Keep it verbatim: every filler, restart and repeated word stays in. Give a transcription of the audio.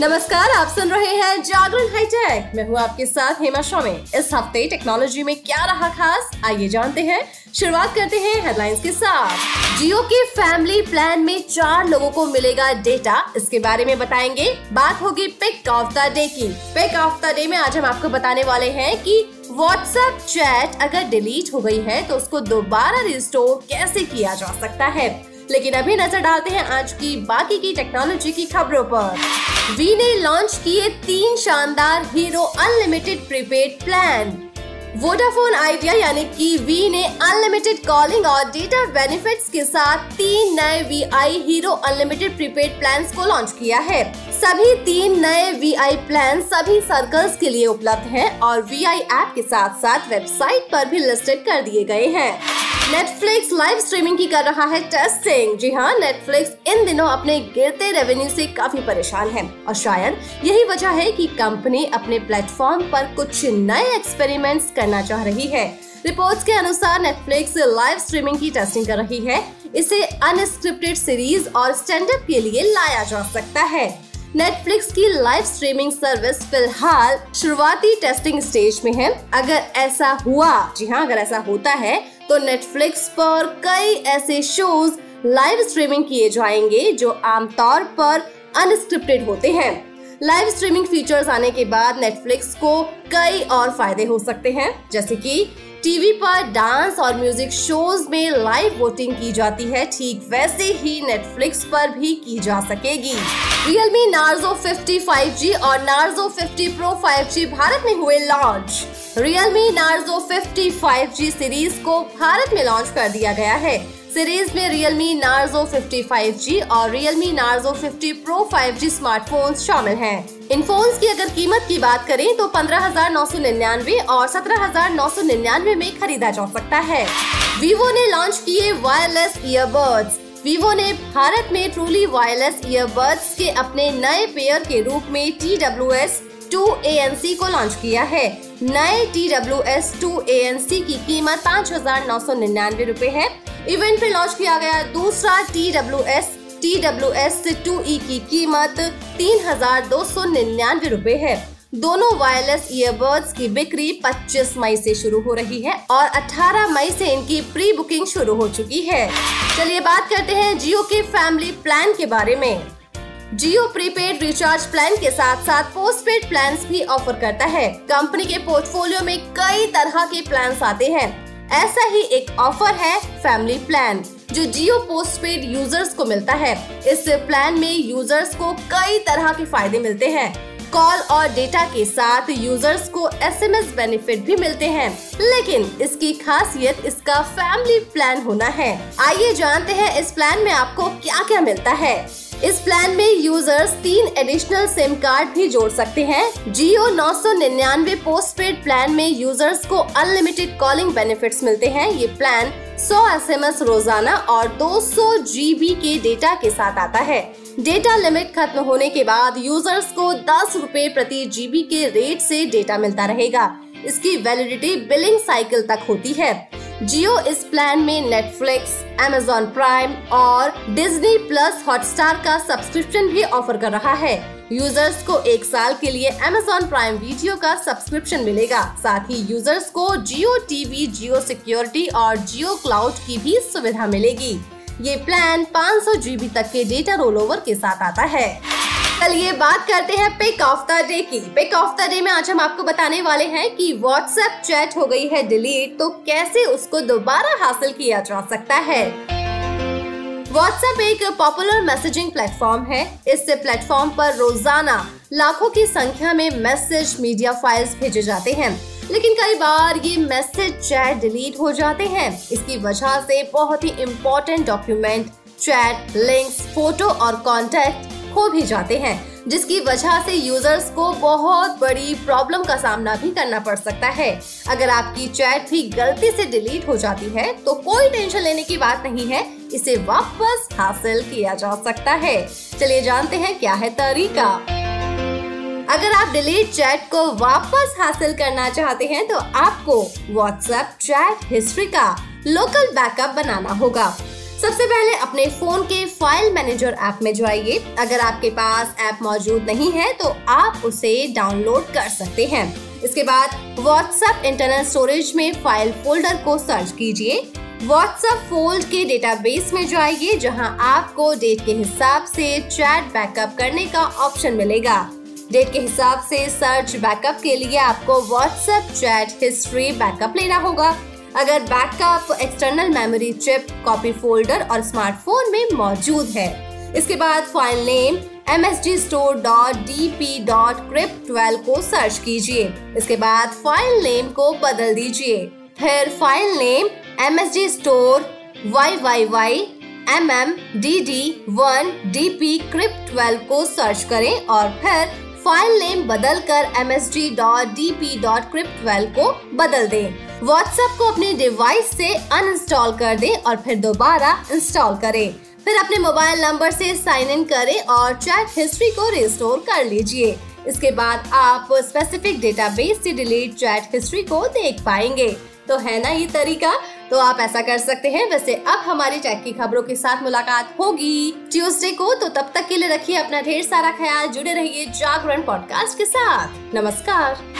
नमस्कार, आप सुन रहे हैं जागरण हाईटेक। मैं हूँ आपके साथ हेमा शोमे। इस हफ्ते टेक्नोलॉजी में क्या रहा खास, आइए जानते हैं। शुरुआत करते हैं हेडलाइंस के साथ। जियो के फैमिली प्लान में चार लोगों को मिलेगा डेटा, इसके बारे में बताएंगे। बात होगी पिक ऑफ द डे की। पिक ऑफ द डे में आज हम आपको बताने वाले हैं कि व्हाट्सएप चैट अगर डिलीट हो गई है तो उसको दोबारा रिस्टोर कैसे किया जा सकता है। लेकिन अभी नजर डालते हैं आज की बाकी की टेक्नोलॉजी की खबरों पर। वी ने लॉन्च किए तीन शानदार hero unlimited prepaid plan. Vodafone Idea यानी कि वी ने अनलिमिटेड कॉलिंग और डेटा बेनिफिट्स के साथ तीन नए V I hero unlimited prepaid plan को लॉन्च किया है। सभी तीन नए वी आई प्लान सभी सर्कल्स के लिए उपलब्ध हैं और वी आई ऐप के साथ साथ वेबसाइट पर भी लिस्टेड कर दिए गए हैं। नेटफ्लिक्स लाइव स्ट्रीमिंग की कर रहा है टेस्टिंग। जी हाँ, नेटफ्लिक्स इन दिनों अपने गिरते रेवेन्यू से काफी परेशान है और शायद यही वजह है कि कंपनी अपने प्लेटफॉर्म पर कुछ नए एक्सपेरिमेंट्स करना चाह रही है। रिपोर्ट्स के अनुसार नेटफ्लिक्स लाइव स्ट्रीमिंग की टेस्टिंग कर रही है। इसे अनस्क्रिप्टेड सीरीज और स्टैंड अप के लिए लाया जा सकता है। नेटफ्लिक्स की लाइव स्ट्रीमिंग सर्विस फिलहाल शुरुआती टेस्टिंग स्टेज में है। अगर ऐसा हुआ जी हाँ अगर ऐसा होता है तो नेटफ्लिक्स पर कई ऐसे शोज लाइव स्ट्रीमिंग किए जाएंगे जो आमतौर पर अनस्क्रिप्टेड होते हैं। लाइव स्ट्रीमिंग फीचर्स आने के बाद नेटफ्लिक्स को कई और फायदे हो सकते हैं, जैसे कि टीवी पर डांस और म्यूजिक शोज में लाइव वोटिंग की जाती है, ठीक वैसे ही नेटफ्लिक्स पर भी की जा सकेगी। Realme Narzo fifty five G और Narzo fifty Pro five G Bharat में हुए launch. Realme Narzo fifty five G series को भारत में लॉन्च कर दिया गया है। सीरीज में Realme Narzo fifty five G और Realme Narzo fifty Pro five G smartphones शामिल हैं। इन फोन्स की अगर कीमत की बात करें तो पंद्रह हजार नौ सौ निन्यानवे और सत्रह हजार नौ सौ निन्यानवे में खरीदा जा सकता है। Vivo ने लॉन्च किए वायरलेस ईयरबड्स। Vivo ने भारत में ट्रूली वायरलेस ईयरबड्स के अपने नए पेयर के रूप में T W S two A N C को लॉन्च किया है। नए T W S two A N C की कीमत पाँच हजार नौ सौ निन्यानवे रूपए है। इवेंट में लॉन्च किया गया दूसरा T W S two E की कीमत तीन हजार दो सौ निन्यानवे रूपए है। दोनों वायरलेस ईयरबड्स की बिक्री पच्चीस मई से शुरू हो रही है और अठारह मई से इनकी प्री बुकिंग शुरू हो चुकी है। चलिए बात करते हैं जियो के फैमिली प्लान के बारे में। जियो प्रीपेड रिचार्ज प्लान के साथ साथ पोस्टपेड प्लान भी ऑफर करता है। कंपनी के पोर्टफोलियो में कई तरह के प्लान आते हैं। ऐसा ही एक ऑफर है फैमिली प्लान जो जियो पोस्टपेड यूजर्स को मिलता है। इस प्लान में यूजर्स को कई तरह के फायदे मिलते हैं। कॉल और डेटा के साथ यूजर्स को एसएमएस बेनिफिट भी मिलते हैं, लेकिन इसकी खासियत इसका फैमिली प्लान होना है। आइए जानते हैं इस प्लान में आपको क्या क्या मिलता है। इस प्लान में यूजर्स तीन एडिशनल सिम कार्ड भी जोड़ सकते हैं। जियो नौ सौ निन्यानवे पोस्टपेड प्लान में यूजर्स को अनलिमिटेड कॉलिंग बेनिफिट्स मिलते हैं। ये प्लान सौ एस एम एस रोजाना और दो सौ जी बी के डेटा के साथ आता है। डेटा लिमिट खत्म होने के बाद यूजर्स को दस रूपए प्रति जीबी के रेट से डेटा मिलता रहेगा। इसकी वैलिडिटी बिलिंग साइकिल तक होती है। जियो इस प्लान में नेटफ्लिक्स, अमेजॉन प्राइम और डिज्नी प्लस हॉटस्टार का सब्सक्रिप्शन भी ऑफर कर रहा है। यूजर्स को एक साल के लिए अमेजॉन प्राइम वीडियो का सब्सक्रिप्शन मिलेगा। साथ ही यूजर्स को जियो टीवी, जियो सिक्योरिटी और जियो क्लाउड की भी सुविधा मिलेगी। ये प्लान पाँच सौ जी बी तक के डेटा रोलओवर के साथ आता है। चलिए बात करते हैं पिक ऑफ द डे की। पिक ऑफ द डे में आज हम आपको बताने वाले हैं कि व्हाट्सएप चैट हो गई है डिलीट, तो कैसे उसको दोबारा हासिल किया जा सकता है। व्हाट्सएप एक पॉपुलर मैसेजिंग प्लेटफॉर्म है। इस प्लेटफॉर्म पर रोजाना लाखों की संख्या में मैसेज, मीडिया फाइल्स भेजे जाते हैं, लेकिन कई बार ये मैसेज चैट डिलीट हो जाते हैं। इसकी वजह से बहुत ही important document, chat, links, photo और कॉन्टेक्ट खो भी जाते हैं, जिसकी वजह से यूजर्स को बहुत बड़ी प्रॉब्लम का सामना भी करना पड़ सकता है। अगर आपकी चैट भी गलती से डिलीट हो जाती है तो कोई टेंशन लेने की बात नहीं है, इसे वापस हासिल किया जा सकता है। चलिए जानते हैं क्या है तरीका। अगर आप डिलीट चैट को वापस हासिल करना चाहते हैं तो आपको व्हाट्सएप चैट हिस्ट्री का लोकल बैकअप बनाना होगा। सबसे पहले अपने फोन के फाइल मैनेजर ऐप में जाइए। अगर आपके पास ऐप मौजूद नहीं है तो आप उसे डाउनलोड कर सकते हैं। इसके बाद WhatsApp इंटरनल स्टोरेज में फाइल फोल्डर को सर्च कीजिए। WhatsApp फोल्ड के डेटाबेस में जाइए जहां आपको डेट के हिसाब से चैट बैकअप करने का ऑप्शन मिलेगा। डेट के हिसाब से सर्च बैकअप के लिए आपको WhatsApp चैट हिस्ट्री बैकअप लेना होगा। अगर backup external memory chip, copy folder और स्मार्टफोन में मौजूद है। इसके बाद file name M S G store dot D B dot crypt twelve को सर्च कीजिए। इसके बाद फाइल नेम को बदल दीजिए। फिर file name M S G store Y Y Y M M D D one D B crypt twelve को search करें और फिर फाइल नेम बदलकर M S G dot D B dot crypt twelve को बदल दें। WhatsApp को अपने डिवाइस से अनइंस्टॉल कर दें और फिर दोबारा इंस्टॉल करें। फिर अपने मोबाइल नंबर से साइन इन करें और चैट हिस्ट्री को रिस्टोर कर लीजिए। इसके बाद आप स्पेसिफिक डेटाबेस से डिलीट चैट हिस्ट्री को देख पाएंगे। तो है ना ये तरीका, तो आप ऐसा कर सकते हैं। वैसे अब हमारी टेक की खबरों के साथ मुलाकात होगी ट्यूसडे को, तो तब तक के लिए रखिए अपना ढेर सारा ख्याल। जुड़े रहिए जागरण पॉडकास्ट के साथ। नमस्कार।